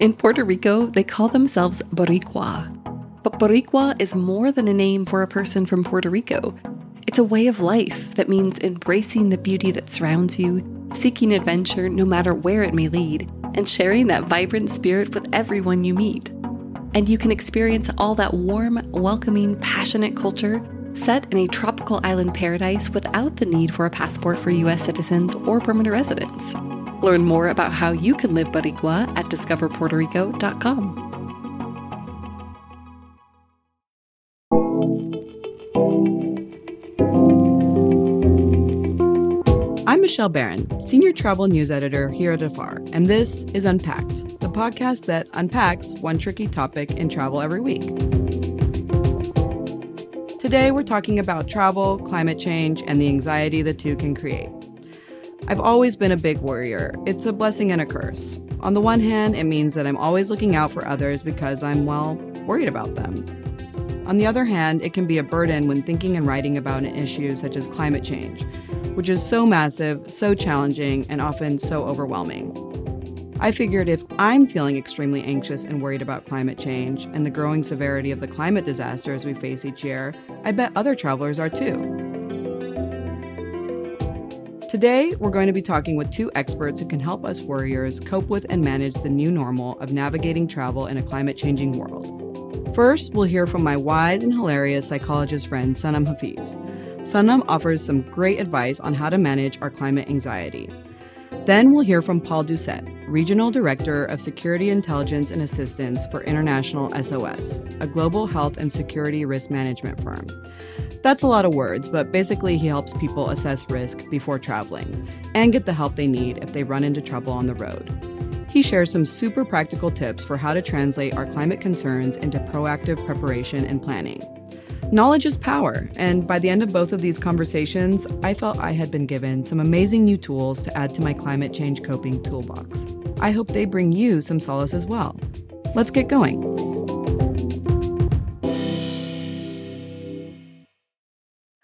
In Puerto Rico, they call themselves Boricua. But Boricua is more than a name for a person from Puerto Rico. It's a way of life that means embracing the beauty that surrounds you, seeking adventure no matter where it may lead, and sharing that vibrant spirit with everyone you meet. And you can experience all that warm, welcoming, passionate culture set in a tropical island paradise without the need for a passport for U.S. citizens or permanent residents. Learn more about how you can live Boricua at DiscoverPuertoRico.com. I'm Michelle Baran, Senior Travel News Editor here at Afar, and this is Unpacked, the podcast that unpacks one tricky topic in travel every week. Today, we're talking about travel, climate change, and the anxiety the two can create. I've always been a big worrier. It's a blessing and a curse. On the one hand, it means that I'm always looking out for others because I'm, well, worried about them. On the other hand, it can be a burden when thinking and writing about an issue such as climate change, which is so massive, so challenging, and often so overwhelming. I figured if I'm feeling extremely anxious and worried about climate change and the growing severity of the climate disasters we face each year, I bet other travelers are too. Today, we're going to be talking with two experts who can help us worriers cope with and manage the new normal of navigating travel in a climate-changing world. First, we'll hear from my wise and hilarious psychologist friend, Sanam Hafeez. Sanam offers some great advice on how to manage our climate anxiety. Then we'll hear from Paul Doucette, Regional Director of Security Intelligence and Assistance for International SOS, a global health and security risk management firm. That's a lot of words, but basically he helps people assess risk before traveling and get the help they need if they run into trouble on the road. He shares some super practical tips for how to translate our climate concerns into proactive preparation and planning. Knowledge is power, and by the end of both of these conversations, I felt I had been given some amazing new tools to add to my climate change coping toolbox. I hope they bring you some solace as well. Let's get going.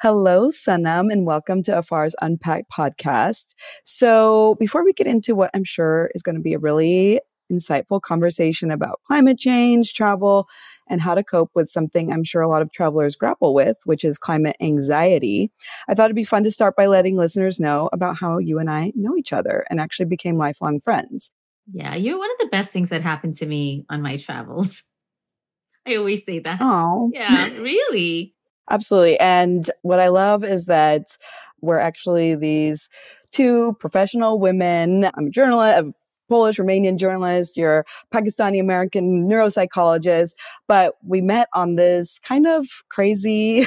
Hello, Sanam, and welcome to Afar's Unpacked podcast. So before we get into what I'm sure is going to be a really insightful conversation about climate change, travel, and how to cope with something I'm sure a lot of travelers grapple with, which is climate anxiety, I thought it'd be fun to start by letting listeners know about how you and I know each other and actually became lifelong friends. Yeah, you're one of the best things that happened to me on my travels. I always say that. Oh, yeah, really? Absolutely. And what I love is that we're actually these two professional women. I'm a journalist, Polish, Romanian journalist, you're Pakistani-American neuropsychologist, but we met on this kind of crazy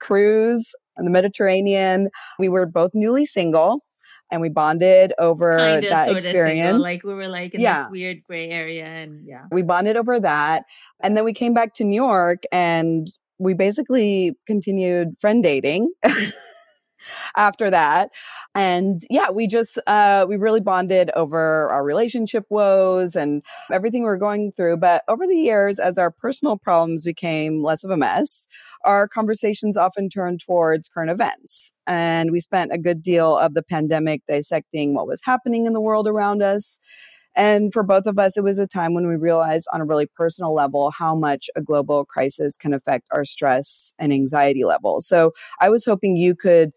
cruise in the Mediterranean. We were both newly single and we bonded over that experience. Single. Like we were like in this weird gray area and we bonded over that. And then we came back to New York and we basically continued friend dating. After that. And we just, we really bonded over our relationship woes and everything we were going through. But over the years, as our personal problems became less of a mess, our conversations often turned towards current events. And we spent a good deal of the pandemic dissecting what was happening in the world around us. And for both of us, it was a time when we realized on a really personal level how much a global crisis can affect our stress and anxiety levels. So I was hoping you could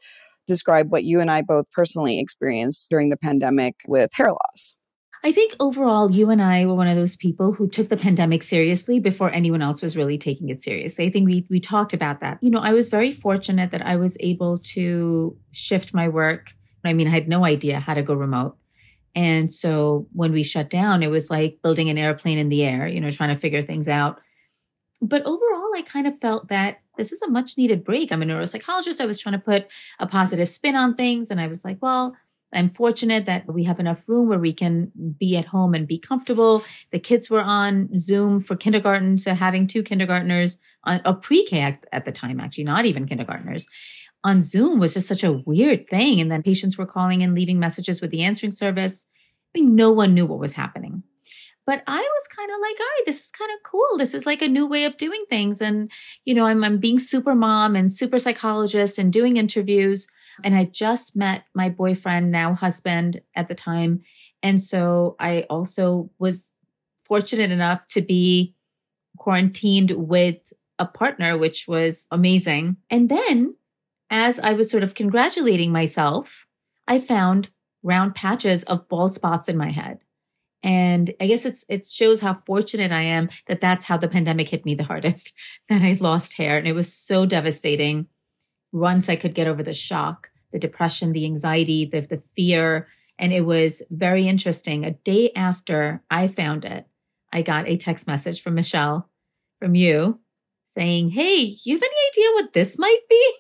describe what you and I both personally experienced during the pandemic with hair loss. I think overall, you and I were one of those people who took the pandemic seriously before anyone else was really taking it seriously. I think we talked about that. You know, I was very fortunate that I was able to shift my work. I mean, I had no idea how to go remote. And so when we shut down, it was like building an airplane in the air, you know, trying to figure things out. But overall, I kind of felt that this is a much needed break. I'm a neuropsychologist. I was trying to put a positive spin on things. And I was like, well, I'm fortunate that we have enough room where we can be at home and be comfortable. The kids were on Zoom for kindergarten. So having two kindergartners on a pre-K at the time, actually, not even kindergartners. On Zoom was just such a weird thing. And then patients were calling and leaving messages with the answering service. I mean, no one knew what was happening. But I was kind of like, all right, this is kind of cool. This is like a new way of doing things. And, you know, I'm being super mom and super psychologist and doing interviews. And I just met my boyfriend, now husband at the time. And so I also was fortunate enough to be quarantined with a partner, which was amazing. And then as I was sort of congratulating myself, I found round patches of bald spots in my head. And I guess it shows how fortunate I am that that's how the pandemic hit me the hardest, that I lost hair. And it was so devastating once I could get over the shock, the depression, the anxiety, the fear. And it was very interesting. A day after I found it, I got a text message from Michelle, from you, saying, hey, you have any idea what this might be?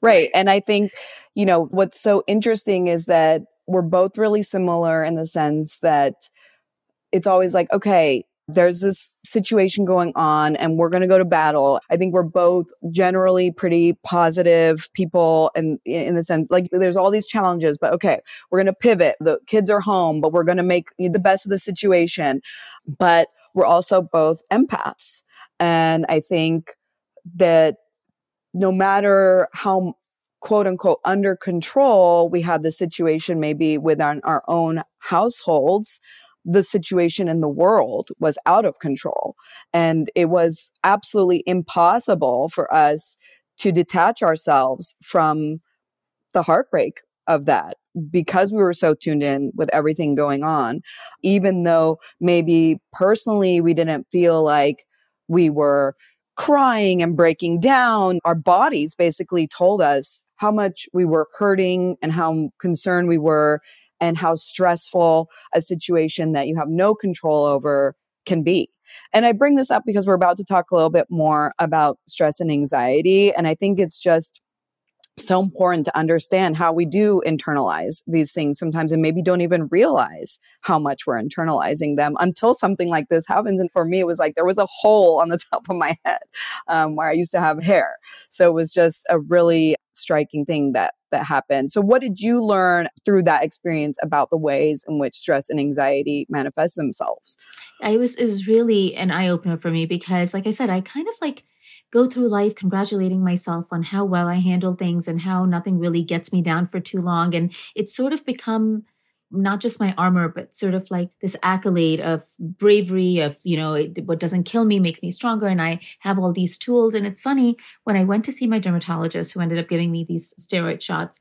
Right. And I think, you know, what's so interesting is that we're both really similar in the sense that it's always like, okay, there's this situation going on and we're going to go to battle. I think we're both generally pretty positive people and in the sense like there's all these challenges, but okay, we're going to pivot. The kids are home, but we're going to make the best of the situation. But we're also both empaths. And I think that no matter how quote unquote under control we have the situation maybe within our own households, the situation in the world was out of control. And it was absolutely impossible for us to detach ourselves from the heartbreak of that because we were so tuned in with everything going on, even though maybe personally we didn't feel like we were crying and breaking down. Our bodies basically told us how much we were hurting and how concerned we were and how stressful a situation that you have no control over can be. And I bring this up because we're about to talk a little bit more about stress and anxiety. And I think it's just so important to understand how we do internalize these things sometimes and maybe don't even realize how much we're internalizing them until something like this happens. And for me, it was like there was a hole on the top of my head where I used to have hair. So it was just a really striking thing that happened. So what did you learn through that experience about the ways in which stress and anxiety manifest themselves? It was really an eye-opener for me because, like I said, I kind of like go through life congratulating myself on how well I handle things and how nothing really gets me down for too long. And it's sort of become not just my armor, but sort of like this accolade of bravery, of, you know, what doesn't kill me makes me stronger. And I have all these tools. And it's funny, when I went to see my dermatologist who ended up giving me these steroid shots,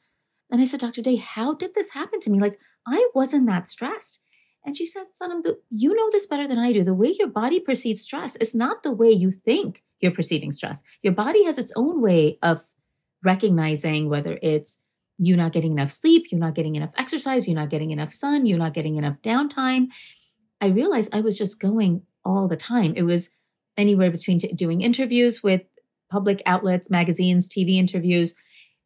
and I said, Dr. Day, how did this happen to me? Like, I wasn't that stressed. And she said, Sanam, you know this better than I do. The way your body perceives stress is not the way you think you're perceiving stress. Your body has its own way of recognizing whether it's you not getting enough sleep, you're not getting enough exercise, you're not getting enough sun, you're not getting enough downtime. I realized I was just going all the time. It was anywhere between doing interviews with public outlets, magazines, TV interviews,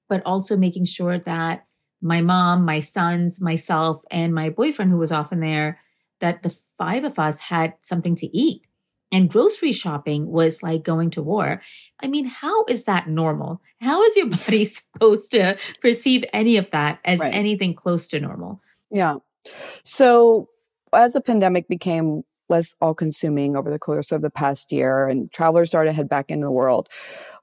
but also making sure that my mom, my sons, myself, and my boyfriend who was often there, that the five of us had something to eat. And grocery shopping was like going to war. I mean, how is that normal? How is your body supposed to perceive any of that as anything close to normal? Yeah. So as the pandemic became less all-consuming over the course of the past year and travelers started to head back into the world,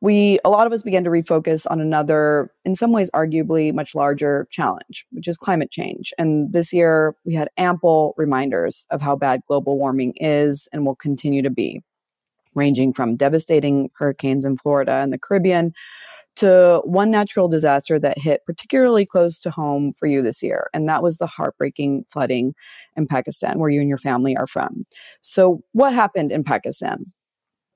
a lot of us began to refocus on another, in some ways, arguably much larger challenge, which is climate change. And this year, we had ample reminders of how bad global warming is and will continue to be, ranging from devastating hurricanes in Florida and the Caribbean to one natural disaster that hit particularly close to home for you this year. And that was the heartbreaking flooding in Pakistan, where you and your family are from. So what happened in Pakistan?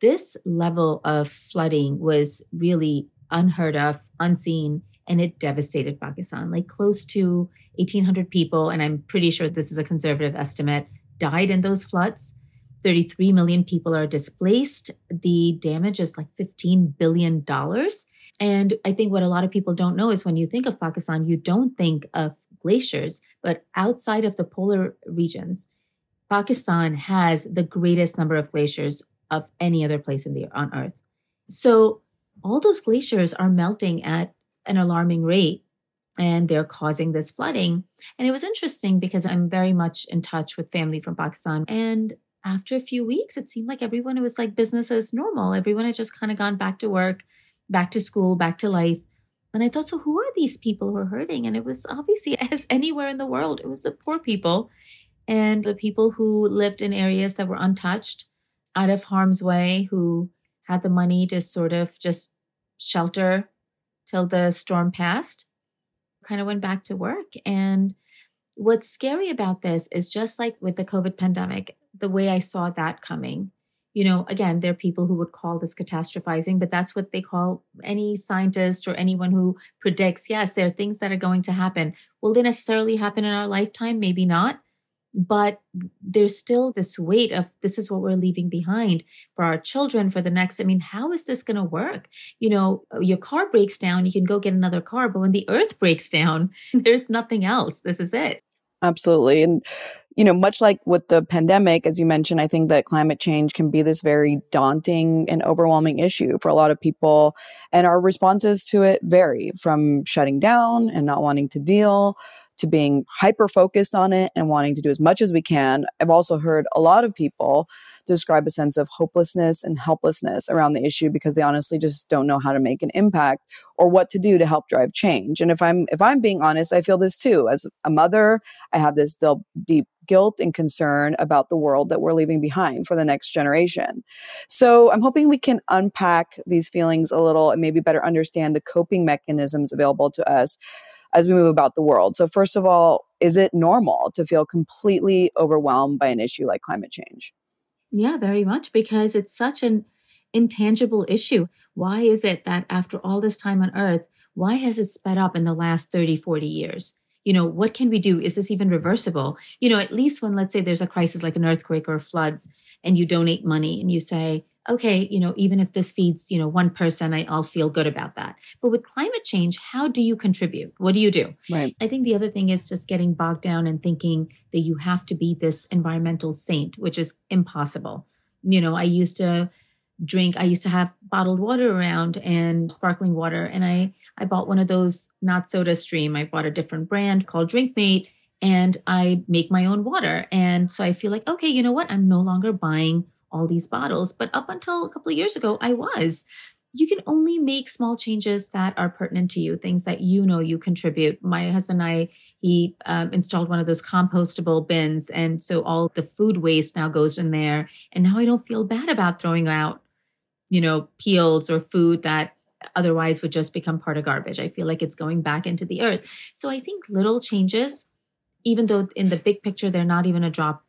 This level of flooding was really unheard of, unseen, and it devastated Pakistan. Like close to 1,800 people, and I'm pretty sure this is a conservative estimate, died in those floods. 33 million people are displaced. The damage is like $15 billion. And I think what a lot of people don't know is when you think of Pakistan, you don't think of glaciers, but outside of the polar regions, Pakistan has the greatest number of glaciers of any other place on Earth. So all those glaciers are melting at an alarming rate, and they're causing this flooding. And it was interesting because I'm very much in touch with family from Pakistan. And after a few weeks, it seemed like everyone, it was like business as normal. Everyone had just kind of gone back to work, back to school, back to life. And I thought, so who are these people who are hurting? And it was obviously, as anywhere in the world, it was the poor people and the people who lived in areas that were untouched, out of harm's way, who had the money to sort of just shelter till the storm passed, kind of went back to work. And what's scary about this is just like with the COVID pandemic, the way I saw that coming, you know, again, there are people who would call this catastrophizing, but that's what they call any scientist or anyone who predicts, yes, there are things that are going to happen. Will they necessarily happen in our lifetime? Maybe not. But there's still this weight of this is what we're leaving behind for our children, for the next. I mean, how is this going to work? You know, your car breaks down, you can go get another car. But when the earth breaks down, there's nothing else. This is it. Absolutely. And, you know, much like with the pandemic, as you mentioned, I think that climate change can be this very daunting and overwhelming issue for a lot of people. And our responses to it vary from shutting down and not wanting to deal to being hyper-focused on it and wanting to do as much as we can. I've also heard a lot of people describe a sense of hopelessness and helplessness around the issue because they honestly just don't know how to make an impact or what to do to help drive change. And if I'm being honest, I feel this too. As a mother, I have this deep guilt and concern about the world that we're leaving behind for the next generation. So I'm hoping we can unpack these feelings a little and maybe better understand the coping mechanisms available to us as we move about the world. So first of all, is it normal to feel completely overwhelmed by an issue like climate change? Yeah, very much, because it's such an intangible issue. Why is it that after all this time on Earth, why has it sped up in the last 30, 40 years? You know, what can we do? Is this even reversible? You know, at least when, let's say there's a crisis like an earthquake or floods and you donate money and you say, okay, you know, even if this feeds, you know, one person, I'll feel good about that. But with climate change, how do you contribute? What do you do? Right. I think the other thing is just getting bogged down and thinking that you have to be this environmental saint, which is impossible. You know, I used to have bottled water around and sparkling water. And I bought one of those, not SodaStream. I bought a different brand called Drinkmate, and I make my own water. And so I feel like, okay, you know what? I'm no longer buying all these bottles. But up until a couple of years ago, I was. You can only make small changes that are pertinent to you, things that you know you contribute. My husband and I, he installed one of those compostable bins. And so all the food waste now goes in there. And now I don't feel bad about throwing out, you know, peels or food that otherwise would just become part of garbage. I feel like it's going back into the earth. So I think little changes, even though in the big picture, they're not even a drop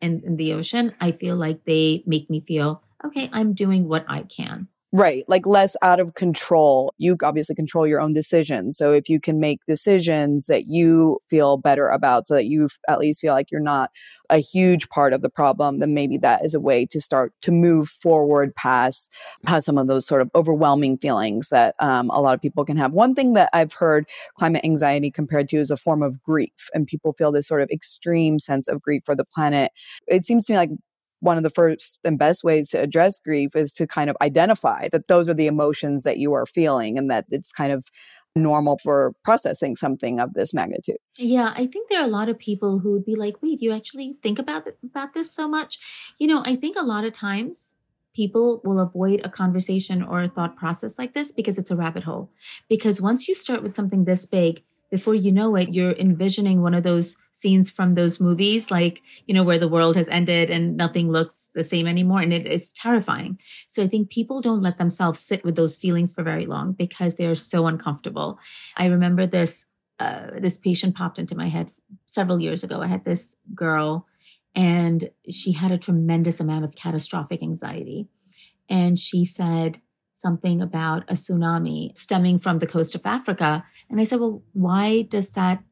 in the ocean, I feel like they make me feel, okay, I'm doing what I can. Right. Like less out of control. You obviously control your own decisions. So if you can make decisions that you feel better about so that you at least feel like you're not a huge part of the problem, then maybe that is a way to start to move forward past some of those sort of overwhelming feelings that a lot of people can have. One thing that I've heard climate anxiety compared to is a form of grief, and people feel this sort of extreme sense of grief for the planet. It seems to me like one of the first and best ways to address grief is to kind of identify that those are the emotions that you are feeling and that it's kind of normal for processing something of this magnitude. Yeah, I think there are a lot of people who would be like, wait, you actually think about this so much? You know, I think a lot of times people will avoid a conversation or a thought process like this because it's a rabbit hole. Because once you start with something this big, before you know it, you're envisioning one of those scenes from those movies, like, you know, where the world has ended and nothing looks the same anymore. And it's terrifying. So I think people don't let themselves sit with those feelings for very long because they are so uncomfortable. I remember this patient popped into my head several years ago. I had this girl and she had a tremendous amount of catastrophic anxiety. And she said something about a tsunami stemming from the coast of Africa. And I said, well, why does that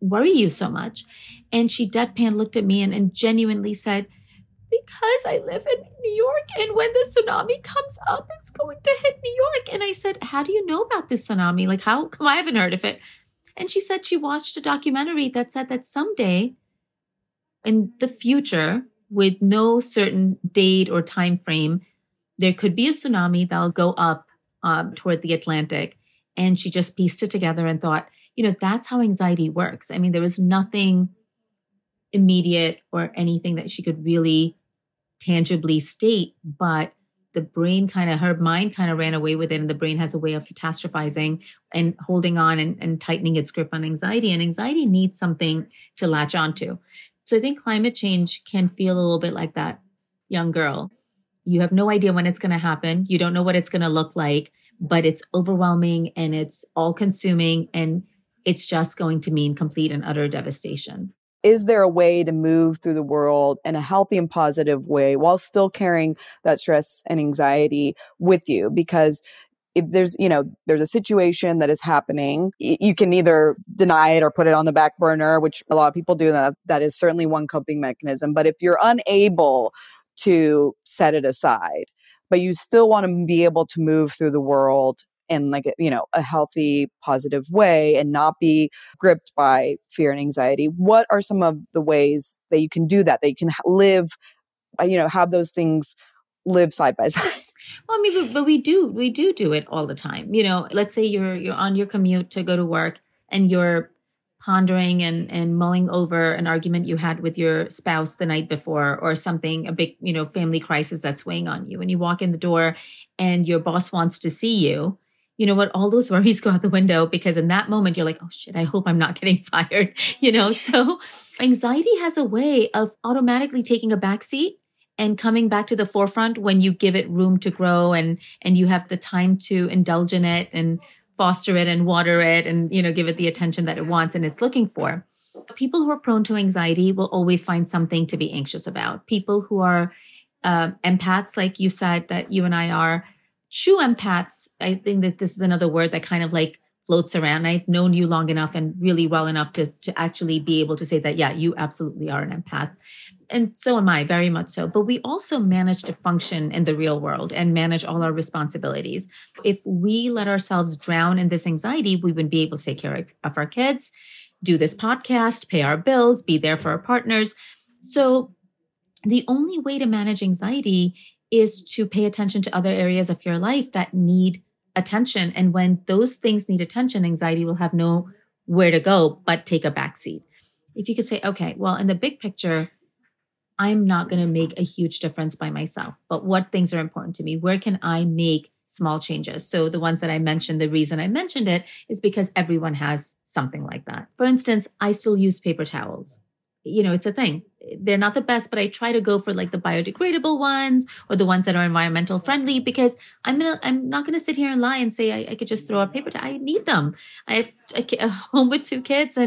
worry you so much? And she deadpan looked at me and genuinely said, because I live in New York and when the tsunami comes up, it's going to hit New York. And I said, how do you know about this tsunami? Like, how come I haven't heard of it? And she said she watched a documentary that said that someday in the future, with no certain date or time frame, there could be a tsunami that'll go up toward the Atlantic. And she just pieced it together and thought, you know, that's how anxiety works. I mean, there was nothing immediate or anything that she could really tangibly state, but the brain her mind kind of ran away with it. And the brain has a way of catastrophizing and holding on and tightening its grip on anxiety. And anxiety needs something to latch onto. So I think climate change can feel a little bit like that young girl. You have no idea when it's going to happen. You don't know what it's going to look like, but it's overwhelming and it's all consuming and it's just going to mean complete and utter devastation. Is there a way to move through the world in a healthy and positive way while still carrying that stress and anxiety with you? Because if there's, you know, there's a situation that is happening, you can either deny it or put it on the back burner, which a lot of people do. That is certainly one coping mechanism. But if you're unable to set it aside, but you still want to be able to move through the world in a healthy, positive way and not be gripped by fear and anxiety, what are some of the ways that you can do that, that you can live, have those things live side by side? Well, I mean, but we do it all the time. Let's say you're on your commute to go to work and you're pondering and mulling over an argument you had with your spouse the night before or something, a big, family crisis that's weighing on you. And you walk in the door and your boss wants to see you. You know what? All those worries go out the window because in that moment, you're like, oh shit, I hope I'm not getting fired. So anxiety has a way of automatically taking a backseat and coming back to the forefront when you give it room to grow and you have the time to indulge in it and foster it and water it and, give it the attention that it wants and it's looking for. People who are prone to anxiety will always find something to be anxious about. People who are empaths, like you said, that you and I are, true empaths, I think that this is another word that kind of floats around. I've known you long enough and really well enough to actually be able to say that, yeah, you absolutely are an empath. And so am I, very much so. But we also manage to function in the real world and manage all our responsibilities. If we let ourselves drown in this anxiety, we wouldn't be able to take care of our kids, do this podcast, pay our bills, be there for our partners. So the only way to manage anxiety is to pay attention to other areas of your life that need attention. And when those things need attention, anxiety will have nowhere to go but take a backseat. If you could say, okay, well, in the big picture, I'm not going to make a huge difference by myself, but what things are important to me? Where can I make small changes? So the ones that I mentioned, the reason I mentioned it is because everyone has something like that. For instance, I still use paper towels. It's a thing. They're not the best, but I try to go for the biodegradable ones or the ones that are environmental friendly because I'm not going to sit here and lie and say I could just throw a paper towel. I need them. I have a home with two kids.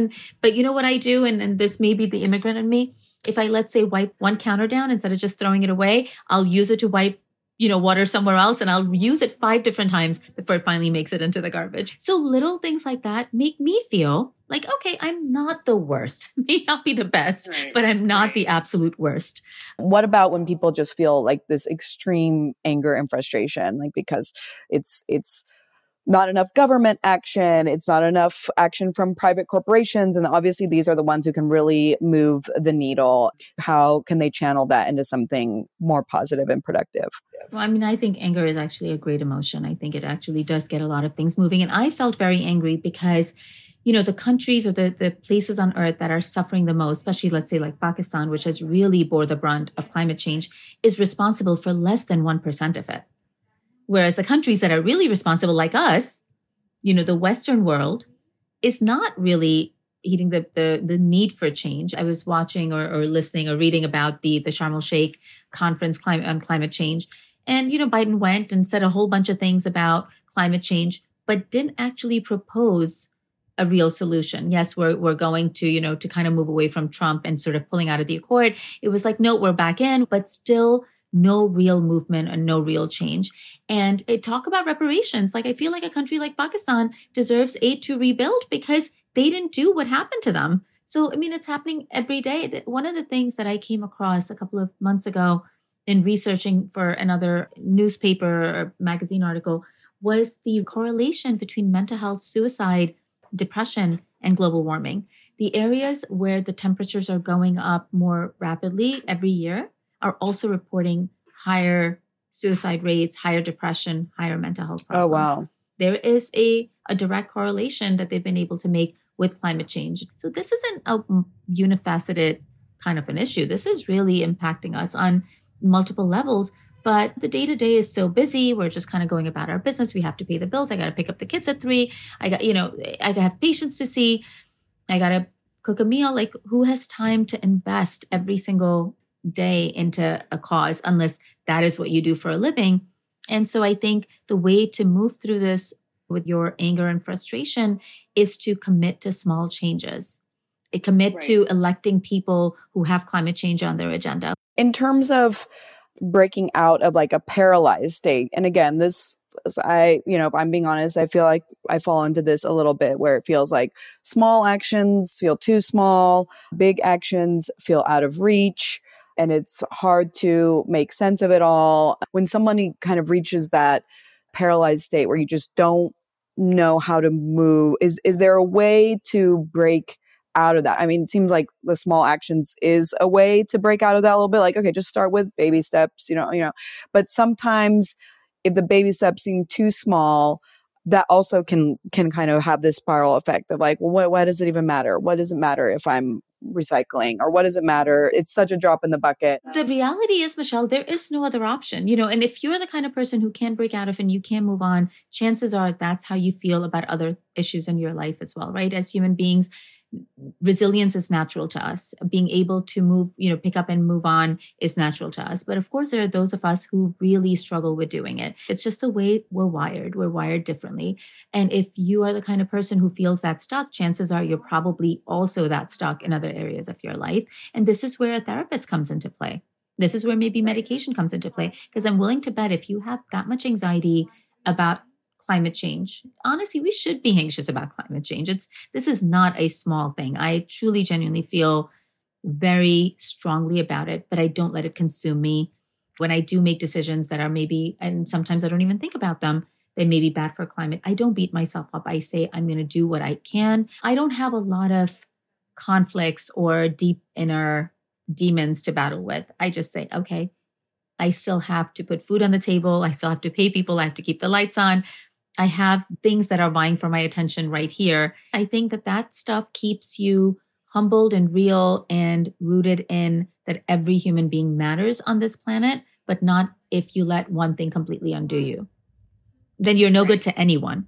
But you know what I do? And this may be the immigrant in me. If I, let's say, wipe one counter down instead of just throwing it away, I'll use it to wipe water somewhere else, and I'll use it 5 different times before it finally makes it into the garbage. So little things like that make me feel like, okay, I'm not the worst. May not be the best, right, but I'm not the absolute worst. What about when people just feel like this extreme anger and frustration, because it's not enough government action, it's not enough action from private corporations, and obviously these are the ones who can really move the needle. How can they channel that into something more positive and productive? Well, I think anger is actually a great emotion. I think it actually does get a lot of things moving. And I felt very angry because, the countries or the places on earth that are suffering the most, especially let's say Pakistan, which has really bore the brunt of climate change, is responsible for less than 1% of it. Whereas the countries that are really responsible, like us, the Western world, is not really heeding the need for change. I was watching or listening or reading about the Sharm el-Sheikh conference on climate change. And, Biden went and said a whole bunch of things about climate change, but didn't actually propose a real solution. Yes, we're going to, to kind of move away from Trump and sort of pulling out of the accord. It was no, we're back in, but still no real movement and no real change. And talk about reparations. I feel like a country like Pakistan deserves aid to rebuild because they didn't do what happened to them. So, it's happening every day. One of the things that I came across a couple of months ago in researching for another newspaper or magazine article was the correlation between mental health, suicide, depression, and global warming. The areas where the temperatures are going up more rapidly every year are also reporting higher suicide rates, higher depression, higher mental health problems. Oh, wow. There is a direct correlation that they've been able to make with climate change. So this isn't a unifaceted kind of an issue. This is really impacting us on multiple levels, but the day-to-day is so busy. We're just kind of going about our business. We have to pay the bills. I got to pick up the kids at 3. I have patients to see. I got to cook a meal. Like, who has time to invest every single day into a cause unless that is what you do for a living? And so I think the way to move through this with your anger and frustration is to commit to small changes. Commit right. to electing people who have climate change on their agenda. In terms of breaking out of like a paralyzed state, and again, this if I'm being honest, I feel like I fall into this a little bit where it feels like small actions feel too small, big actions feel out of reach, and it's hard to make sense of it all. When somebody kind of reaches that paralyzed state where you just don't know how to move, is there a way to break out of that? I mean, it seems like the small actions is a way to break out of that a little bit. Like, okay, just start with baby steps, you know, but sometimes if the baby steps seem too small, that also can kind of have this spiral effect of like, well, why does it even matter? What does it matter if I'm recycling, or what does it matter? It's such a drop in the bucket. The reality is, Michelle, there is no other option, and if you're the kind of person who can break out of and you can move on, chances are that's how you feel about other issues in your life as well, right? As human beings, resilience is natural to us. Being able to move, pick up and move on is natural to us. But of course, there are those of us who really struggle with doing it. It's just the way we're wired. We're wired differently. And if you are the kind of person who feels that stuck, chances are you're probably also that stuck in other areas of your life. And this is where a therapist comes into play. This is where maybe medication comes into play. Because I'm willing to bet if you have that much anxiety about climate change. Honestly, we should be anxious about climate change. This is not a small thing. I truly, genuinely feel very strongly about it, but I don't let it consume me. When I do make decisions that are maybe, and sometimes I don't even think about them, they may be bad for climate, I don't beat myself up. I say, I'm going to do what I can. I don't have a lot of conflicts or deep inner demons to battle with. I just say, okay, I still have to put food on the table. I still have to pay people. I have to keep the lights on. I have things that are vying for my attention right here. I think that stuff keeps you humbled and real and rooted in that every human being matters on this planet, but not if you let one thing completely undo you. Then you're no good to anyone.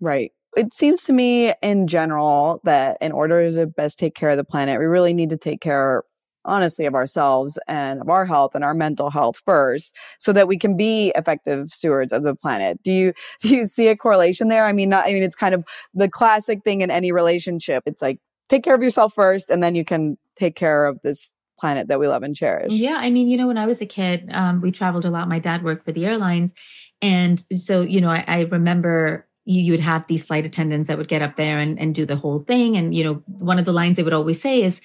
Right. It seems to me in general that in order to best take care of the planet, we really need to take care, honestly, of ourselves and of our health and our mental health first, so that we can be effective stewards of the planet. Do you see a correlation there? I mean, it's kind of the classic thing in any relationship. It's like, take care of yourself first, and then you can take care of this planet that we love and cherish. Yeah. I mean, when I was a kid, we traveled a lot. My dad worked for the airlines. And so, I remember you would have these flight attendants that would get up there and do the whole thing. And, one of the lines they would always say is,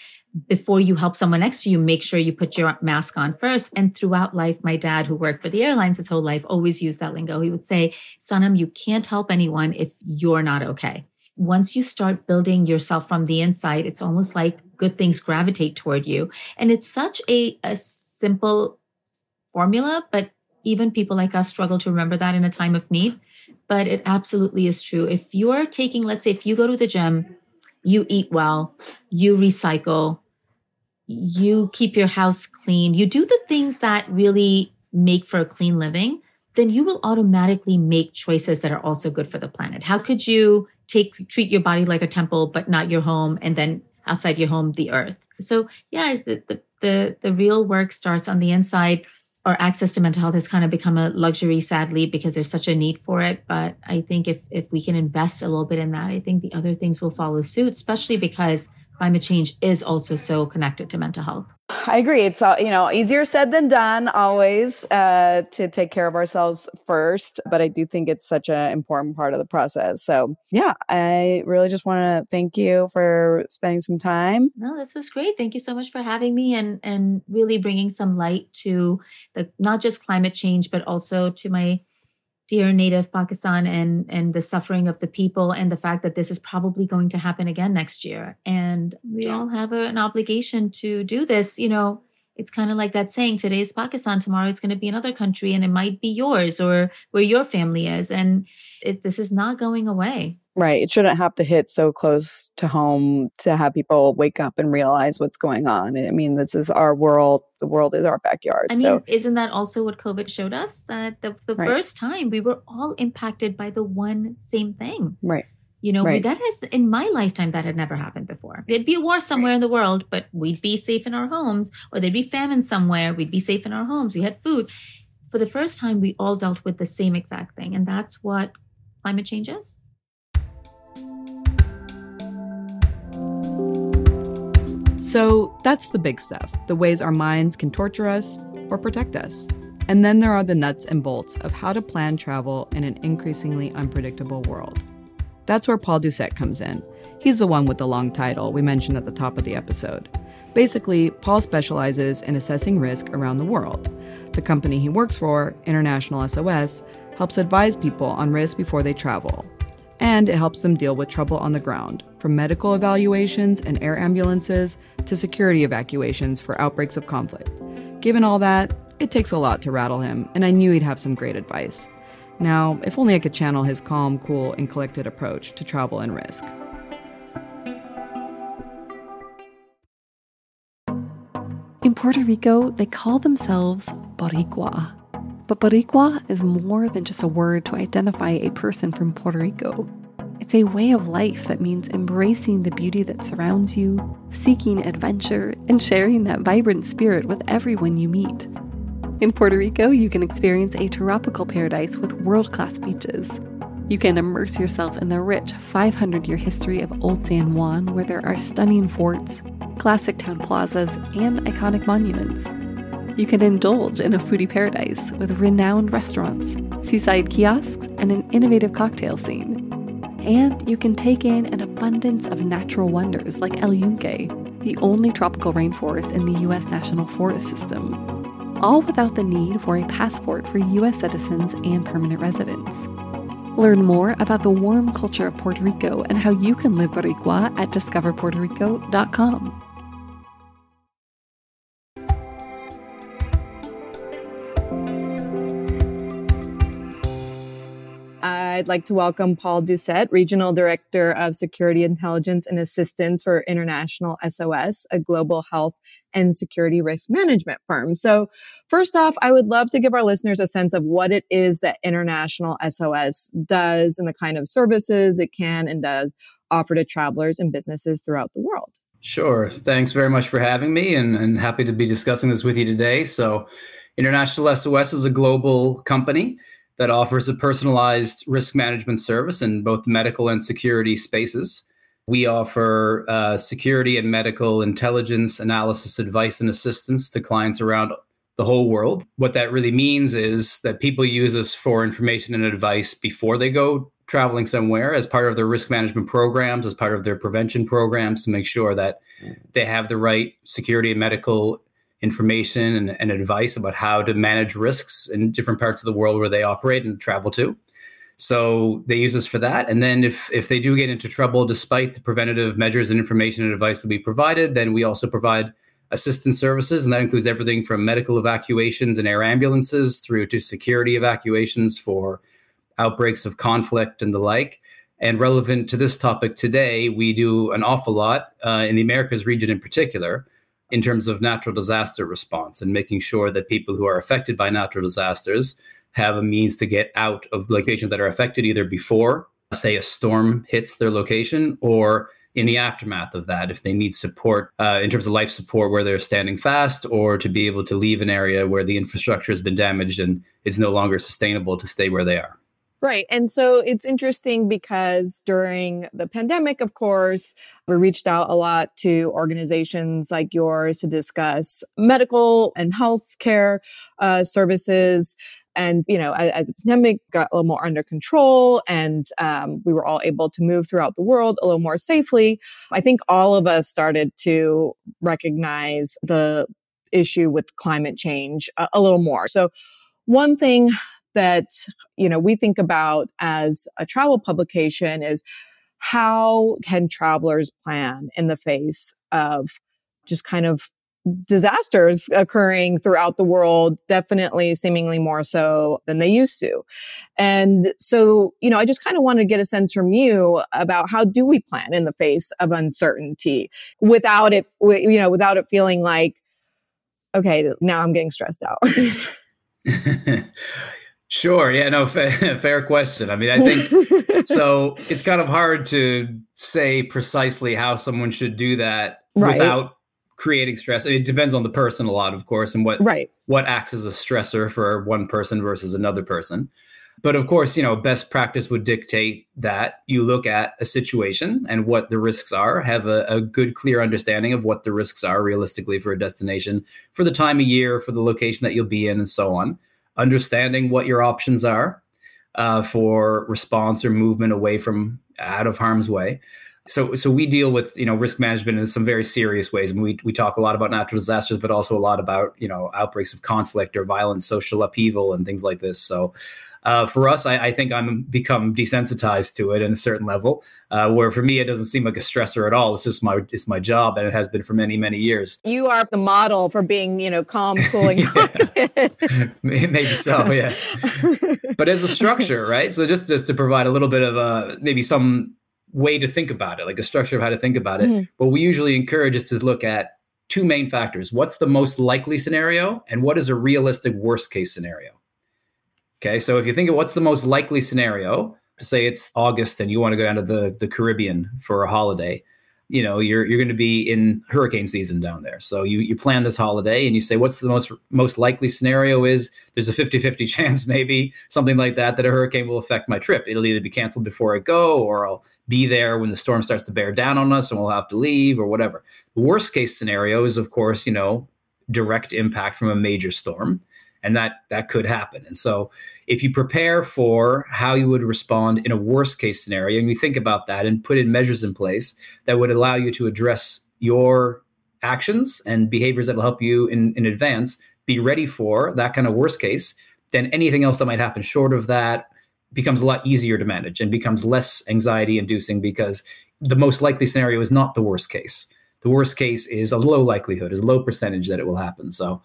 before you help someone next to you, make sure you put your mask on first. And throughout life, my dad, who worked for the airlines his whole life, always used that lingo. He would say, Sanam, you can't help anyone if you're not okay. Once you start building yourself from the inside, it's almost like good things gravitate toward you. And it's such a simple formula, but even people like us struggle to remember that in a time of need. But it absolutely is true. If you're taking, let's say, if you go to the gym, you eat well, you recycle, you keep your house clean, you do the things that really make for a clean living, then you will automatically make choices that are also good for the planet. How could you treat your body like a temple, but not your home, and then outside your home, the earth? So yeah, the real work starts on the inside. Our access to mental health has kind of become a luxury, sadly, because there's such a need for it. But I think if we can invest a little bit in that, I think the other things will follow suit, especially because climate change is also so connected to mental health. I agree. It's, easier said than done always to take care of ourselves first. But I do think it's such an important part of the process. So yeah, I really just want to thank you for spending some time. No, this was great. Thank you so much for having me and really bringing some light to not just climate change, but also to my dear native Pakistan and the suffering of the people and the fact that this is probably going to happen again next year. And we all have an obligation to do this. It's kind of like that saying, today is Pakistan, tomorrow it's going to be another country, and it might be yours or where your family is. And this is not going away. Right. It shouldn't have to hit so close to home to have people wake up and realize what's going on. I mean, this is our world. The world is our backyard. I mean, isn't that also what COVID showed us? That the first time we were all impacted by the one same thing. Right. You know, right. That has, in my lifetime, that had never happened before. There'd be a war somewhere in the world, but we'd be safe in our homes, or there'd be famine somewhere. We'd be safe in our homes. We had food. For the first time, we all dealt with the same exact thing. And that's what climate change is. So that's the big stuff, the ways our minds can torture us or protect us. And then there are the nuts and bolts of how to plan travel in an increasingly unpredictable world. That's where Paul Doucette comes in. He's the one with the long title we mentioned at the top of the episode. Basically, Paul specializes in assessing risk around the world. The company he works for, International SOS, helps advise people on risk before they travel. And it helps them deal with trouble on the ground, from medical evaluations and air ambulances to security evacuations for outbreaks of conflict. Given all that, it takes a lot to rattle him, and I knew he'd have some great advice. Now, if only I could channel his calm, cool, and collected approach to travel and risk. In Puerto Rico, they call themselves Boricua. But Boricua is more than just a word to identify a person from Puerto Rico. It's a way of life that means embracing the beauty that surrounds you, seeking adventure, and sharing that vibrant spirit with everyone you meet. In Puerto Rico, you can experience a tropical paradise with world-class beaches. You can immerse yourself in the rich 500-year history of Old San Juan, where there are stunning forts, classic town plazas, and iconic monuments. You can indulge in a foodie paradise with renowned restaurants, seaside kiosks, and an innovative cocktail scene. And you can take in an abundance of natural wonders like El Yunque, the only tropical rainforest in the U.S. National Forest System, all without the need for a passport for U.S. citizens and permanent residents. Learn more about the warm culture of Puerto Rico and how you can live Boricua at DiscoverPuertoRico.com. I'd like to welcome Paul Doucette, Regional Director of Security Intelligence and Assistance for International SOS, a global health and security risk management firm. So first off, I would love to give our listeners a sense of what it is that International SOS does and the kind of services it can and does offer to travelers and businesses throughout the world. Sure. Thanks very much for having me and happy to be discussing this with you today. So International SOS is a global company that offers a personalized risk management service in both medical and security spaces. We offer security and medical intelligence, analysis, advice, and assistance to clients around the whole world. What that really means is that people use us for information and advice before they go traveling somewhere as part of their risk management programs, as part of their prevention programs to make sure that they have the right security and medical information and advice about how to manage risks in different parts of the world where they operate and travel to. So they use us for that. And then if they do get into trouble, despite the preventative measures and information and advice that we provided, then we also provide assistance services. And that includes everything from medical evacuations and air ambulances through to security evacuations for outbreaks of conflict and the like. And relevant to this topic today, we do an awful lot in the Americas region in particular, in terms of natural disaster response and making sure that people who are affected by natural disasters have a means to get out of locations that are affected either before, say, a storm hits their location or in the aftermath of that, if they need support in terms of life support where they're standing fast or to be able to leave an area where the infrastructure has been damaged and it's no longer sustainable to stay where they are. Right. And so it's interesting because during the pandemic, of course, we reached out a lot to organizations like yours to discuss medical and healthcare services. And, you know, as the pandemic got a little more under control and we were all able to move throughout the world a little more safely, I think all of us started to recognize the issue with climate change a little more. So one thing that, you know, we think about as a travel publication is how can travelers plan in the face of just kind of disasters occurring throughout the world, definitely seemingly more so than they used to. And so, you know, I just kind of want to get a sense from you about how do we plan in the face of uncertainty without it, you know, without it feeling like, okay, now I'm getting stressed out. Sure. Yeah, no, fair question. I mean, I think so it's kind of hard to say precisely how someone should do that without creating stress. I mean, it depends on the person a lot, of course, and what acts as a stressor for one person versus another person. But of course, you know, best practice would dictate that you look at a situation and what the risks are, have a good, clear understanding of what the risks are realistically for a destination, for the time of year, for the location that you'll be in, and so on. Understanding what your options are for response or movement away from out of harm's way. So we deal with, you know, risk management in some very serious ways. And we talk a lot about natural disasters, but also a lot about, you know, outbreaks of conflict or violent social upheaval and things like this. So for us, I think I'm become desensitized to it in a certain level, where for me, it doesn't seem like a stressor at all. It's just my job, and it has been for many, many years. You are the model for being, you know, calm, cool, and collected. Maybe so, yeah. But as a structure, right? So just to provide a little bit of maybe some way to think about it, like a structure of how to think about it. Mm-hmm. What we usually encourage is to look at two main factors. What's the most likely scenario, and what is a realistic worst case scenario? Okay, so if you think of what's the most likely scenario, say it's August and you want to go down to the Caribbean for a holiday, you know, you're going to be in hurricane season down there. So you plan this holiday and you say, what's the most likely scenario is there's a 50-50 chance, maybe something like that a hurricane will affect my trip. It'll either be canceled before I go, or I'll be there when the storm starts to bear down on us and we'll have to leave or whatever. The worst case scenario is, of course, you know, direct impact from a major storm. And that could happen. And so if you prepare for how you would respond in a worst case scenario, and you think about that and put in measures in place that would allow you to address your actions and behaviors that will help you in advance, be ready for that kind of worst case, then anything else that might happen short of that becomes a lot easier to manage and becomes less anxiety inducing, because the most likely scenario is not the worst case. The worst case is a low likelihood, is a low percentage that it will happen. So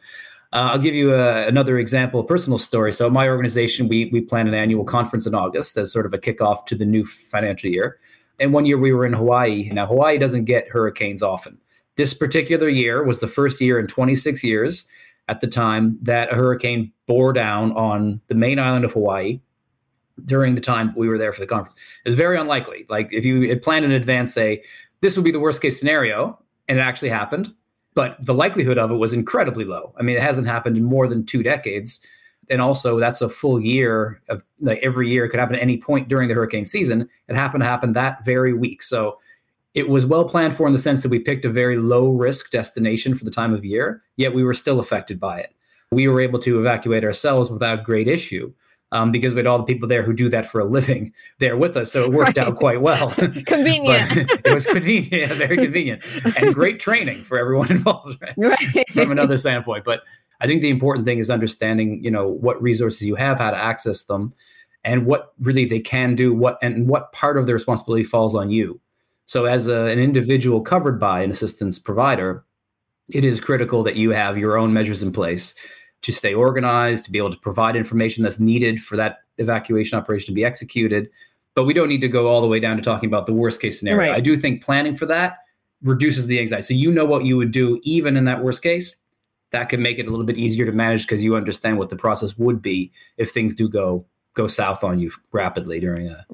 I'll give you another example, a personal story. So at my organization, we plan an annual conference in August as sort of a kickoff to the new financial year. And one year we were in Hawaii. Now, Hawaii doesn't get hurricanes often. This particular year was the first year in 26 years at the time that a hurricane bore down on the main island of Hawaii during the time we were there for the conference. It was very unlikely. Like if you had planned in advance, say, this would be the worst case scenario, and it actually happened. But the likelihood of it was incredibly low. I mean, it hasn't happened in more than 2 decades. And also, that's a full year of, like, every year. It could happen at any point during the hurricane season. It happened to happen that very week. So it was well planned for in the sense that we picked a very low risk destination for the time of year, yet we were still affected by it. We were able to evacuate ourselves without great issue. Because we had all the people there who do that for a living there with us. So it worked out quite well. Convenient. It was convenient, very convenient. And great training for everyone involved, right? From another standpoint. But I think the important thing is understanding, you know, what resources you have, how to access them, and what really they can do, what part of the responsibility falls on you. So as an individual covered by an assistance provider, it is critical that you have your own measures in place to stay organized, to be able to provide information that's needed for that evacuation operation to be executed. But we don't need to go all the way down to talking about the worst case scenario. Right. I do think planning for that reduces the anxiety. So you know what you would do even in that worst case. That can make it a little bit easier to manage because you understand what the process would be if things do go south on you rapidly during a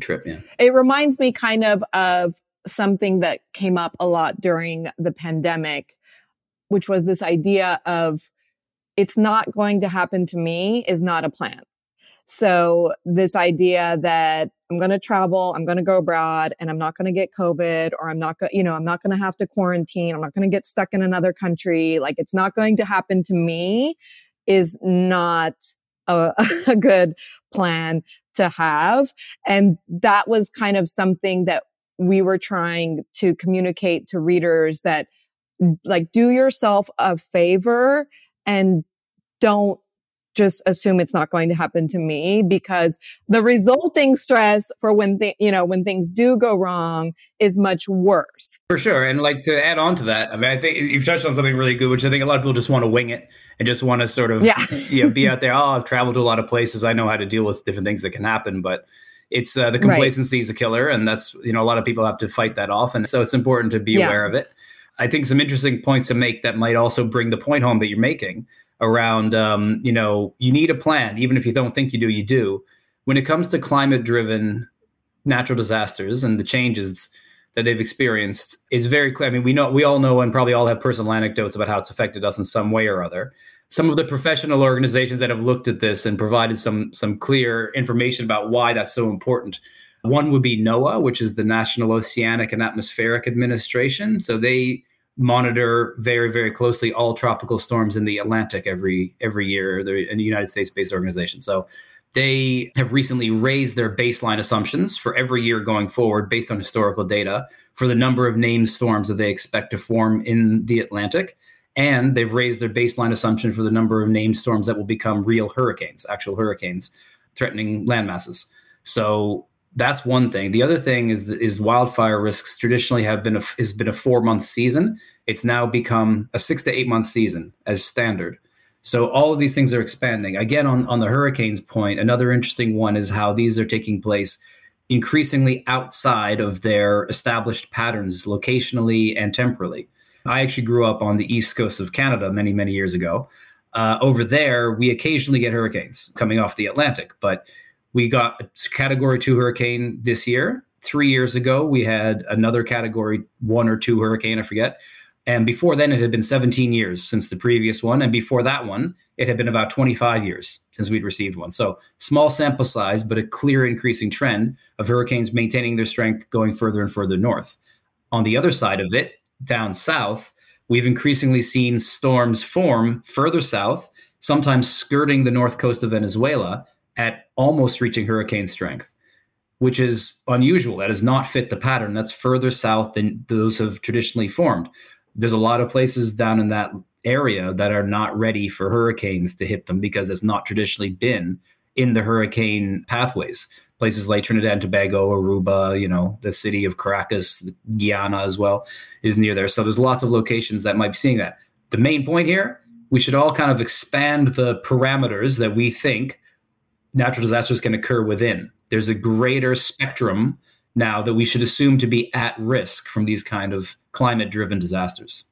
trip. Yeah. It reminds me kind of something that came up a lot during the pandemic, which was this idea of, it's not going to happen to me is not a plan. So this idea that I'm going to travel, I'm going to go abroad, and I'm not going to get COVID, or I'm not going to have to quarantine. I'm not going to get stuck in another country. Like, it's not going to happen to me is not a good plan to have. And that was kind of something that we were trying to communicate to readers, that, like, do yourself a favor and don't just assume it's not going to happen to me, because the resulting stress for when things do go wrong is much worse. For sure. And, like, to add on to that, I mean, I think you've touched on something really good, which I think a lot of people just want to wing it and just want to sort of you know, be out there. Oh, I've traveled to a lot of places. I know how to deal with different things that can happen, but it's the complacency is a killer. And that's, you know, a lot of people have to fight that off. And so it's important to be aware of it. I think some interesting points to make that might also bring the point home that you're making around, you know, you need a plan. Even if you don't think you do, you do. When it comes to climate-driven natural disasters and the changes that they've experienced, it's very clear. I mean, we all know and probably all have personal anecdotes about how it's affected us in some way or other. Some of the professional organizations that have looked at this and provided some clear information about why that's so important. One would be NOAA, which is the National Oceanic and Atmospheric Administration. So they monitor very, very closely all tropical storms in the Atlantic every year. They're a United States-based organization. So they have recently raised their baseline assumptions for every year going forward based on historical data for the number of named storms that they expect to form in the Atlantic. And they've raised their baseline assumption for the number of named storms that will become real hurricanes, actual hurricanes threatening landmasses. So that's one thing. The other thing is wildfire risks traditionally has been a 4-month season. It's now become a 6 to 8 month season as standard. So all of these things are expanding. Again, on the hurricanes point, another interesting one is how these are taking place increasingly outside of their established patterns locationally and temporally. I actually grew up on the east coast of Canada many, many years ago. Over there, we occasionally get hurricanes coming off the Atlantic, but we got a Category 2 hurricane this year. 3 years ago, we had another Category 1 or 2 hurricane, I forget. And before then, it had been 17 years since the previous one. And before that one, it had been about 25 years since we'd received one. So small sample size, but a clear increasing trend of hurricanes maintaining their strength going further and further north. On the other side of it, down south, we've increasingly seen storms form further south, sometimes skirting the north coast of Venezuela at almost reaching hurricane strength, which is unusual. That does not fit the pattern. That's further south than those have traditionally formed. There's a lot of places down in that area that are not ready for hurricanes to hit them because it's not traditionally been in the hurricane pathways. Places like Trinidad and Tobago, Aruba, you know, the city of Caracas, Guyana as well is near there. So there's lots of locations that might be seeing that. The main point here, we should all kind of expand the parameters that we think natural disasters can occur within. There's a greater spectrum now that we should assume to be at risk from these kind of climate-driven disasters.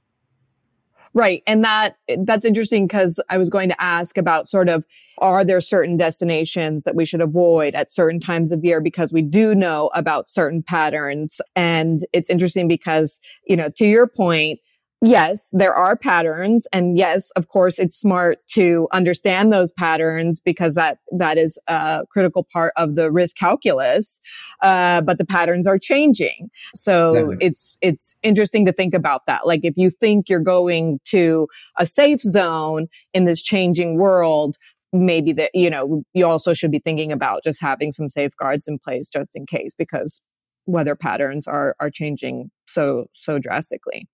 Right. And that's interesting because I was going to ask about sort of, are there certain destinations that we should avoid at certain times of year because we do know about certain patterns? And it's interesting because, you know, to your point, yes, there are patterns. And yes, of course, it's smart to understand those patterns because that is a critical part of the risk calculus. But the patterns are changing. So Definitely. It's interesting to think about that. Like if you think you're going to a safe zone in this changing world, maybe that, you know, you also should be thinking about just having some safeguards in place just in case, because weather patterns are changing so drastically.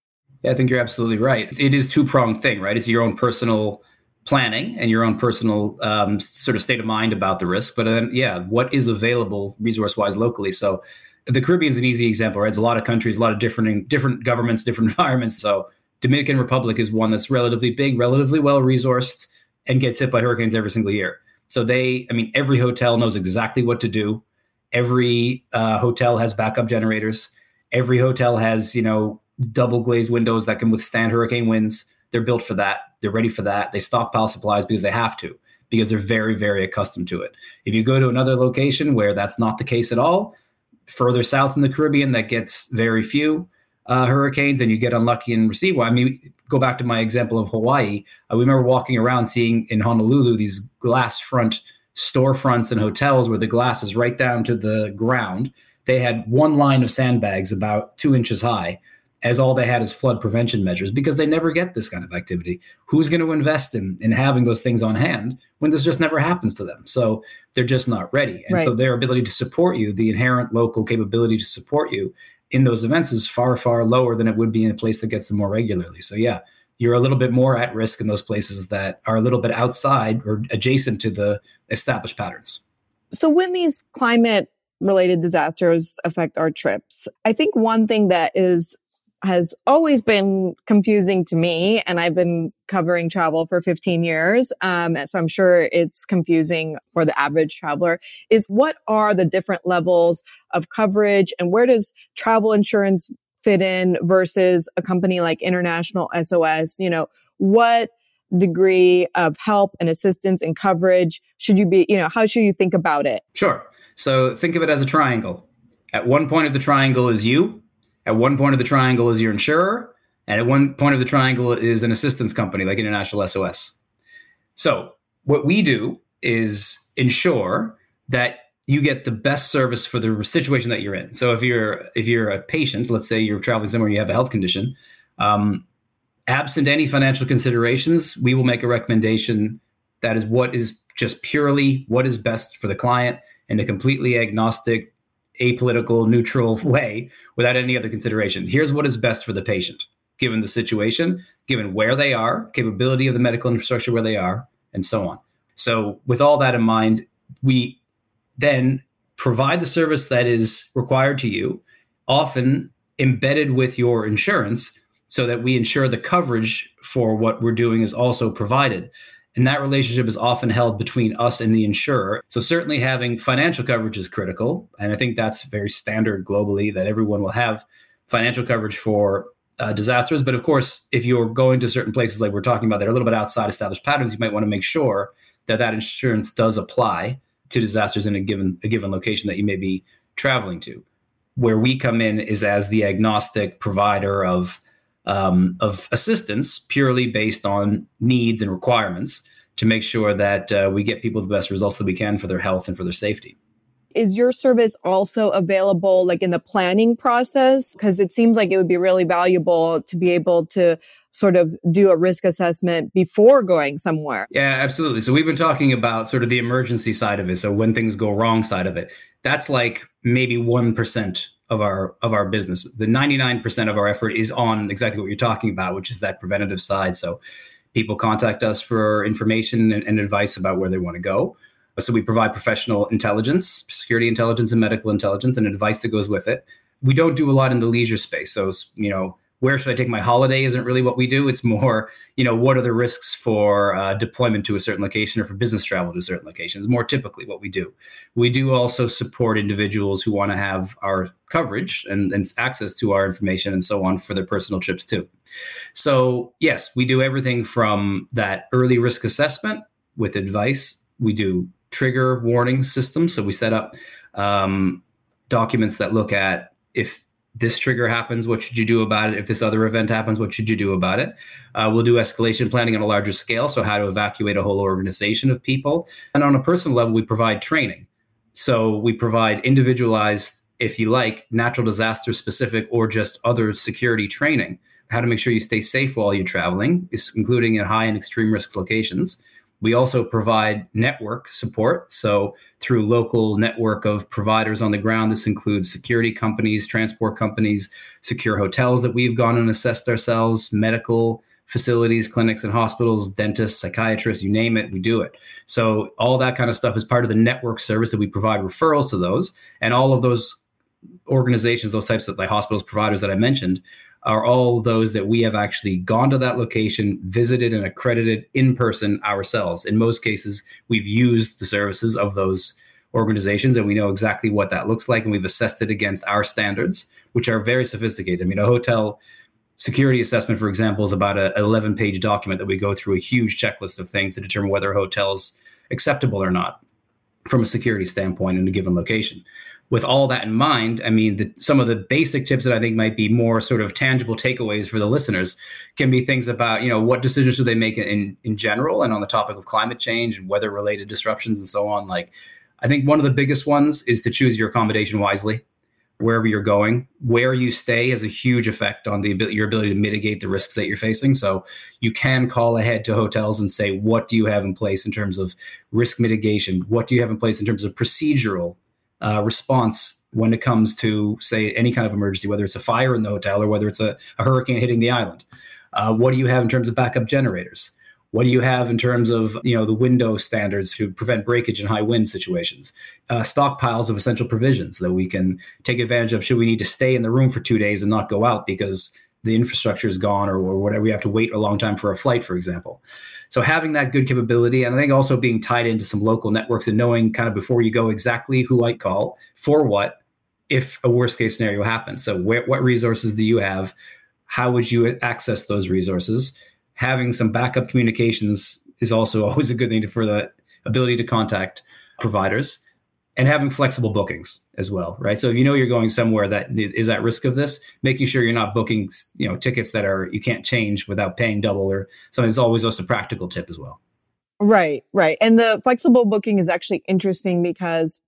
I think you're absolutely right. It is two-pronged thing, right? It's your own personal planning and your own personal sort of state of mind about the risk. But then, yeah, what is available resource-wise locally? So the Caribbean is an easy example, right? It's a lot of countries, a lot of different governments, different environments. So Dominican Republic is one that's relatively big, relatively well-resourced, and gets hit by hurricanes every single year. So every hotel knows exactly what to do. Every hotel has backup generators. Every hotel has, you know, double glazed windows that can withstand hurricane winds. They're built for that. They're ready for that. They stockpile supplies because they have to, because they're very, very accustomed to it. If you go to another location where that's not the case at all, further south in the Caribbean, that gets very few hurricanes and you get unlucky and receive one. I mean, go back to my example of Hawaii. I remember walking around seeing in Honolulu these glass front storefronts and hotels where the glass is right down to the ground. They had one line of sandbags about 2 inches high, as all they had is flood prevention measures because they never get this kind of activity. Who's going to invest in having those things on hand when this just never happens to them? So they're just not ready. And so their ability to support you, the inherent local capability to support you in those events is far, far lower than it would be in a place that gets them more regularly. So yeah, you're a little bit more at risk in those places that are a little bit outside or adjacent to the established patterns. So when these climate related disasters affect our trips, I think one thing that has always been confusing to me, and I've been covering travel for 15 years, so I'm sure it's confusing for the average traveler, is what are the different levels of coverage and where does travel insurance fit in versus a company like International SOS? You know, what degree of help and assistance and coverage should you be, how should you think about it? Sure. So think of it as a triangle. At one point of the triangle is you. At one point of the triangle is your insurer. And at one point of the triangle is an assistance company like International SOS. So what we do is ensure that you get the best service for the situation that you're in. So if you're a patient, let's say you're traveling somewhere and you have a health condition, absent any financial considerations, we will make a recommendation that is what is just purely what is best for the client in a completely agnostic, apolitical, neutral way without any other consideration. Here's what is best for the patient, given the situation, given where they are, capability of the medical infrastructure where they are, and so on. So with all that in mind, we then provide the service that is required to you, often embedded with your insurance, so that we ensure the coverage for what we're doing is also provided. And that relationship is often held between us and the insurer. So certainly having financial coverage is critical. And I think that's very standard globally, that everyone will have financial coverage for disasters. But of course, if you're going to certain places like we're talking about that are a little bit outside established patterns, you might want to make sure that that insurance does apply to disasters in a given location that you may be traveling to. Where we come in is as the agnostic provider of assistance purely based on needs and requirements to make sure that we get people the best results that we can for their health and for their safety. Is your service also available like in the planning process? Because it seems like it would be really valuable to be able to sort of do a risk assessment before going somewhere. Yeah, absolutely. So we've been talking about sort of the emergency side of it. So when things go wrong side of it, that's like maybe 1% of our business. The 99% of our effort is on exactly what you're talking about, which is that preventative side. So people contact us for information and advice about where they want to go. So we provide professional intelligence, security intelligence, and medical intelligence, and advice that goes with it. We don't do a lot in the leisure space. So, where should I take my holiday isn't really what we do. It's more, what are the risks for deployment to a certain location or for business travel to a certain location is more typically what we do. We do also support individuals who want to have our coverage and access to our information and so on for their personal trips too. So yes, we do everything from that early risk assessment with advice. We do trigger warning systems. So we set up documents that look at if this trigger happens, what should you do about it? If this other event happens, what should you do about it? We'll do escalation planning on a larger scale. So how to evacuate a whole organization of people. And on a personal level, we provide training. So we provide individualized, if you like, natural disaster specific or just other security training, how to make sure you stay safe while you're traveling, including in high and extreme risk locations. We also provide network support. So through local network of providers on the ground, this includes security companies, transport companies, secure hotels that we've gone and assessed ourselves, medical facilities, clinics and hospitals, dentists, psychiatrists, you name it, we do it. So all that kind of stuff is part of the network service that we provide referrals to those. And all of those organizations, those types of like hospitals, providers that I mentioned, are all those that we have actually gone to that location, visited and accredited in person ourselves. In most cases, we've used the services of those organizations and we know exactly what that looks like. And we've assessed it against our standards, which are very sophisticated. I mean, a hotel security assessment, for example, is about an 11-page document that we go through a huge checklist of things to determine whether a hotel's acceptable or not from a security standpoint in a given location. With all that in mind, I mean, some of the basic tips that I think might be more sort of tangible takeaways for the listeners can be things about, what decisions should they make in general and on the topic of climate change and weather-related disruptions and so on. Like, I think one of the biggest ones is to choose your accommodation wisely, wherever you're going. Where you stay has a huge effect on your ability to mitigate the risks that you're facing. So you can call ahead to hotels and say, what do you have in place in terms of risk mitigation? What do you have in place in terms of procedural response when it comes to, say, any kind of emergency, whether it's a fire in the hotel or whether it's a hurricane hitting the island? What do you have in terms of backup generators? What do you have in terms of, the window standards to prevent breakage in high wind situations? Stockpiles of essential provisions that we can take advantage of should we need to stay in the room for 2 days and not go out because the infrastructure is gone or whatever, we have to wait a long time for a flight, for example. So having that good capability, and I think also being tied into some local networks and knowing kind of before you go exactly who I call for what, if a worst case scenario happens. So what resources do you have? How would you access those resources? having some backup communications is also always a good thing for the ability to contact providers, and having flexible bookings as well, right? So if you know you're going somewhere that is at risk of this, making sure you're not booking, you know, tickets that are, you can't change without paying double or something. It's always just a practical tip as well. Right, right. And the flexible booking is actually interesting because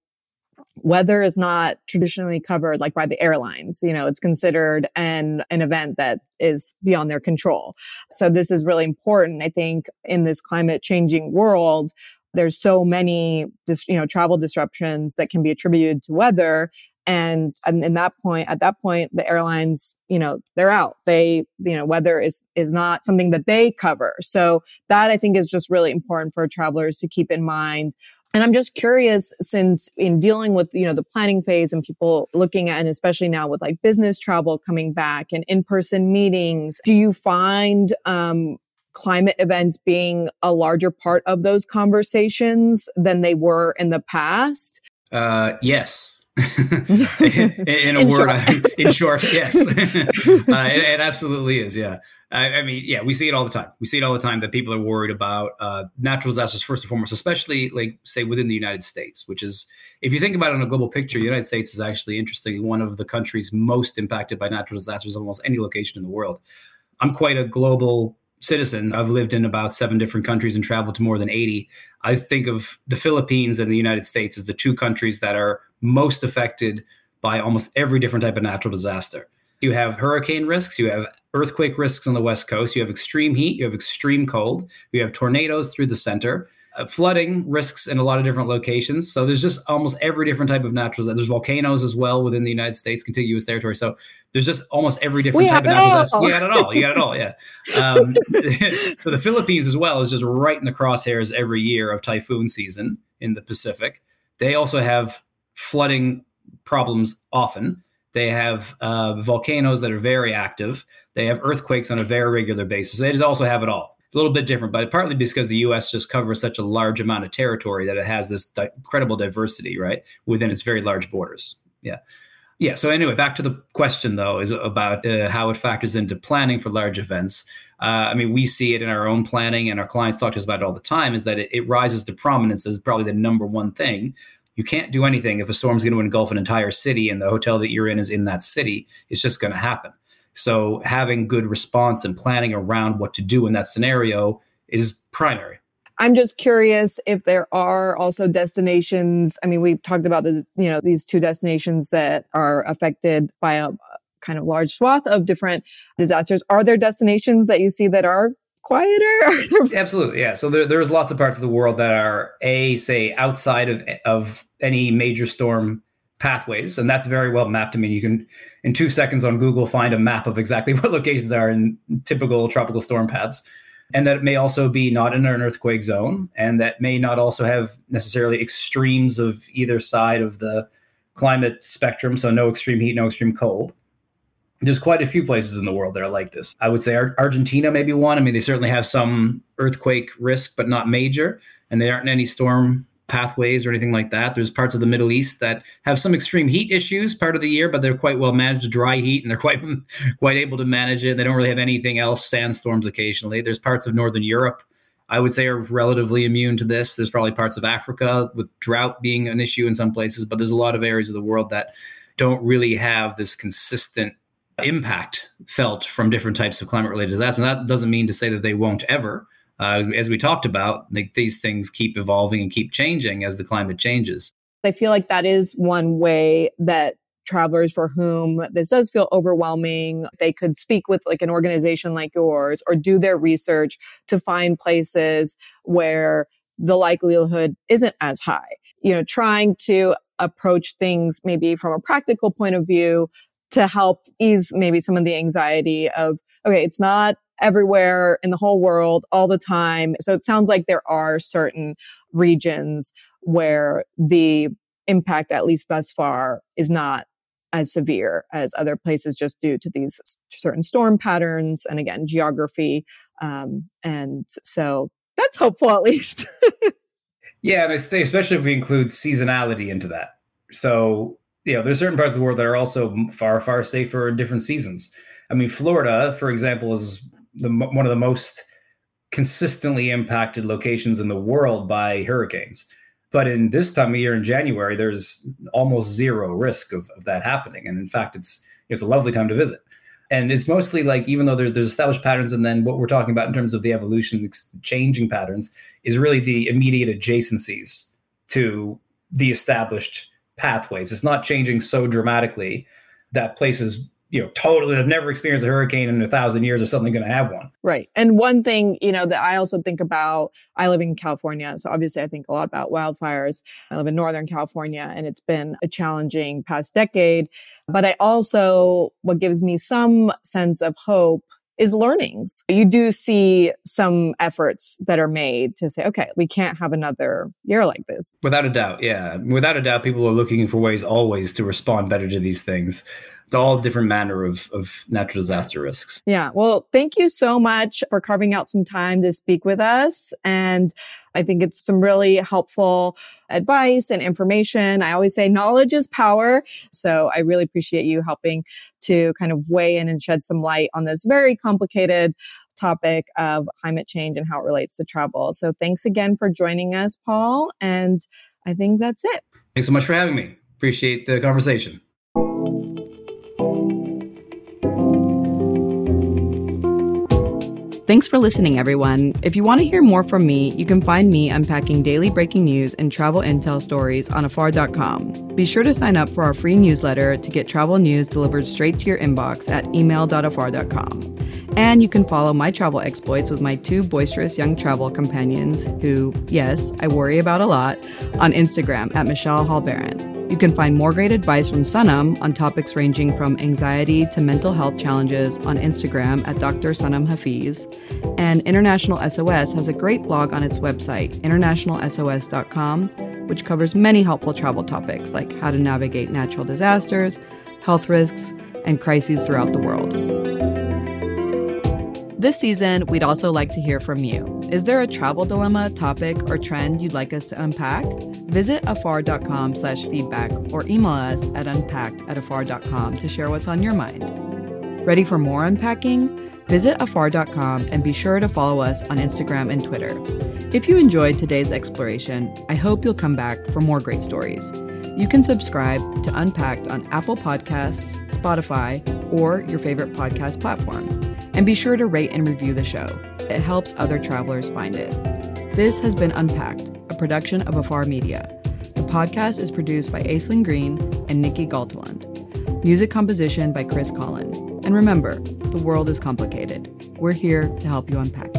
weather is not traditionally covered like by the airlines. You know, it's considered an event that is beyond their control. So this is really important. I think in this climate changing world, there's so many, travel disruptions that can be attributed to weather. And at that point, the airlines, they're out. They, weather is not something that they cover. So that I think is just really important for travelers to keep in mind. And I'm just curious, since in dealing with, the planning phase and people looking at, and especially now with like business travel coming back and in-person meetings, do you find, climate events being a larger part of those conversations than they were in the past? Yes. In short, yes. It absolutely is. Yeah. I mean, we see it all the time. We see it all the time that people are worried about natural disasters first and foremost, especially like say within the United States, which is, if you think about it in a global picture, the United States is actually interestingly one of the countries most impacted by natural disasters in almost any location in the world. I'm quite a global citizen. I've lived in about 7 different countries and traveled to more than 80. I think of the Philippines and the United States as the 2 countries that are most affected by almost every different type of natural disaster. You have hurricane risks, you have earthquake risks on the West Coast, you have extreme heat, you have extreme cold, you have tornadoes through the center, flooding risks in a lot of different locations. So there's just almost every different type of natural disaster. There's volcanoes as well within the United States, contiguous territory. So there's just almost every different type of natural disaster. You got it all. So the Philippines as well is just right in the crosshairs every year of typhoon season in the Pacific. They also have flooding problems often. They have volcanoes that are very active. They have earthquakes on a very regular basis. They just also have it all. It's a little bit different, but partly because the U.S. just covers such a large amount of territory that it has this incredible diversity, right, within its very large borders. Yeah. So anyway, back to the question, though, is about how it factors into planning for large events. I mean, we see it in our own planning, and our clients talk to us about it all the time, is that it rises to prominence as probably the number one thing. You can't do anything if a storm's going to engulf an entire city and the hotel that you're in is in that city. It's just going to happen. So having good response and planning around what to do in that scenario is primary. I'm just curious if there are also destinations. I mean, we've talked about these 2 destinations that are affected by a kind of large swath of different disasters. Are there destinations that you see that are quieter? Absolutely. Yeah. So there's lots of parts of the world that are outside of any major storm pathways. And that's very well mapped. I mean, you can in 2 seconds on Google find a map of exactly what locations are in typical tropical storm paths. And that it may also be not in an earthquake zone. And that may not also have necessarily extremes of either side of the climate spectrum. So no extreme heat, no extreme cold. There's quite a few places in the world that are like this. I would say Argentina may be one. I mean, they certainly have some earthquake risk, but not major. And they aren't in any storm pathways or anything like that. There's parts of the Middle East that have some extreme heat issues part of the year, but they're quite well managed, dry heat, and they're quite able to manage it. They don't really have anything else, sandstorms occasionally. There's parts of Northern Europe, I would say, are relatively immune to this. There's probably parts of Africa with drought being an issue in some places, but there's a lot of areas of the world that don't really have this consistent impact felt from different types of climate-related disasters. And that doesn't mean to say that they won't ever. As we talked about, these things keep evolving and keep changing as the climate changes. I feel like that is one way that travelers for whom this does feel overwhelming, they could speak with like an organization like yours or do their research to find places where the likelihood isn't as high. Trying to approach things maybe from a practical point of view to help ease maybe some of the anxiety of, okay, it's not everywhere in the whole world all the time. So it sounds like there are certain regions where the impact, at least thus far, is not as severe as other places just due to these certain storm patterns and, again, geography. And so that's hopeful, at least. Yeah, and especially if we include seasonality into that. So, there's certain parts of the world that are also far, far safer in different seasons. I mean, Florida, for example, is one of the most consistently impacted locations in the world by hurricanes. But in this time of year in January, there's almost zero risk of that happening. And in fact, it's a lovely time to visit. And it's mostly like, even though there's established patterns, and then what we're talking about in terms of the evolution, the changing patterns, is really the immediate adjacencies to the established pathways. It's not changing so dramatically that places, totally have never experienced a hurricane in 1,000 years or something going to have one. Right. And one thing, that I also think about, I live in California. So obviously I think a lot about wildfires. I live in Northern California, and it's been a challenging past decade. But I also, what gives me some sense of hope is learnings. You do see some efforts that are made to say, okay, we can't have another year like this. Without a doubt. Yeah. Without a doubt, people are looking for ways always to respond better to these things. All different manner of natural disaster risks. Yeah. Well, thank you so much for carving out some time to speak with us. And I think it's some really helpful advice and information. I always say knowledge is power. So I really appreciate you helping to kind of weigh in and shed some light on this very complicated topic of climate change and how it relates to travel. So thanks again for joining us, Paul. And I think that's it. Thanks so much for having me. Appreciate the conversation. Thanks for listening, everyone. If you want to hear more from me, you can find me unpacking daily breaking news and travel intel stories on Afar.com. Be sure to sign up for our free newsletter to get travel news delivered straight to your inbox at email.afar.com. And you can follow my travel exploits with my two boisterous young travel companions, who, yes, I worry about a lot, on Instagram at Michelle Baran. You can find more great advice from Sanam on topics ranging from anxiety to mental health challenges on Instagram at Dr. Sanam Hafeez. And International SOS has a great blog on its website, internationalsos.com, which covers many helpful travel topics like how to navigate natural disasters, health risks, and crises throughout the world. This season, we'd also like to hear from you. Is there a travel dilemma, topic, or trend you'd like us to unpack? Visit afar.com/feedback or email us at unpacked@afar.com to share what's on your mind. Ready for more unpacking? Visit afar.com and be sure to follow us on Instagram and Twitter. If you enjoyed today's exploration, I hope you'll come back for more great stories. You can subscribe to Unpacked on Apple Podcasts, Spotify, or your favorite podcast platform. And be sure to rate and review the show. It helps other travelers find it. This has been Unpacked, a production of Afar Media. The podcast is produced by Aislinn Green and Nikki Galtaland. Music composition by Chris Collin. And remember, the world is complicated. We're here to help you unpack.